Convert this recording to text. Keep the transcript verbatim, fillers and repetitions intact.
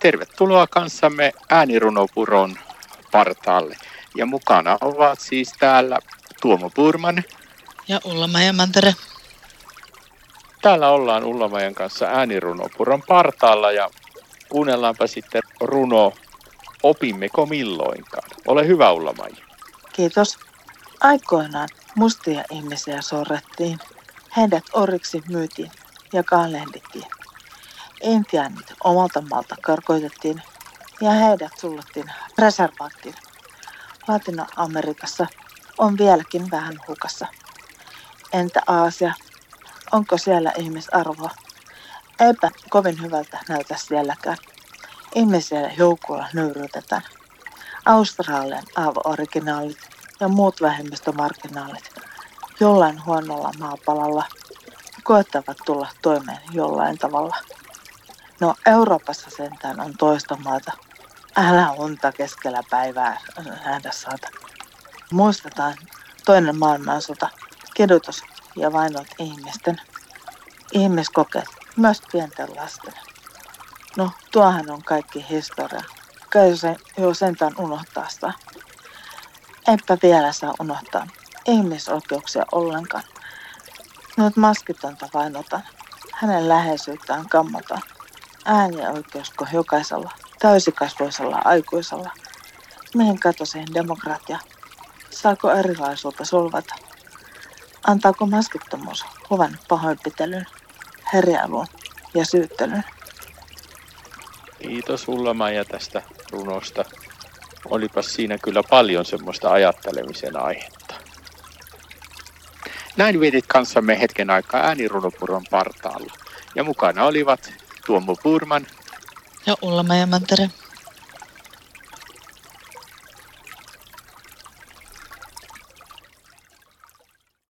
Tervetuloa kanssamme äänirunopuron partaalle. Ja mukana ovat siis täällä Tuomo Purman. Ja Ulla-Maija Mantere. Täällä ollaan Ulla-Maijan kanssa äänirunopuron partaalla ja kuunnellaanpa sitten runo Opimmeko milloinkaan. Ole hyvä, Ulla-Maija. Kiitos. Aikoinaan mustia ihmisiä sorrettiin. Heidät oriksi myytiin ja kalehdittiin. Intiaanit omalta maalta karkoitettiin ja heidät sullottiin reservaattiin. Latina-Amerikassa on vieläkin vähän hukassa. Entä Aasia? Onko siellä ihmisarvoa? Eipä kovin hyvältä näytä sielläkään. Ihmisiä joukolla nöyryytetään. Australian aavo-originaalit ja muut vähemmistömarginaalit jollain huonolla maapalalla koettavat tulla toimeen jollain tavalla. No, Euroopassa sentään on toista maata. Älä unta keskellä päivää nähdä saata. Muistetaan toinen maailmansota, kidutus ja vainot ihmisten. Ihmiskokeet, myös pienten lasten. No, tuohan on kaikki historia. Kai se jo sentään unohtaa sitä. Eipä vielä saa unohtaa ihmisoikeuksia ollenkaan. Nyt maskitonta vainotaan. Hänen läheisyyttään kammotaan. Äänioikeusko jokaisella täysikasvoisella aikuisella? Mihin katosi demokratia? Saako erilaisuutta solvata? Antaako maskittomuus luvan pahoinpitelyn, herjailuun ja syyttelyn? Kiitos Ulla-Maija tästä runosta. Olipas siinä kyllä paljon semmoista ajattelemisen aihetta. Näin vietit kanssamme hetken aikaa äänirunopuron partaalla. Ja mukana olivat Tuomo Purman ja Ulla-Maija Mantere.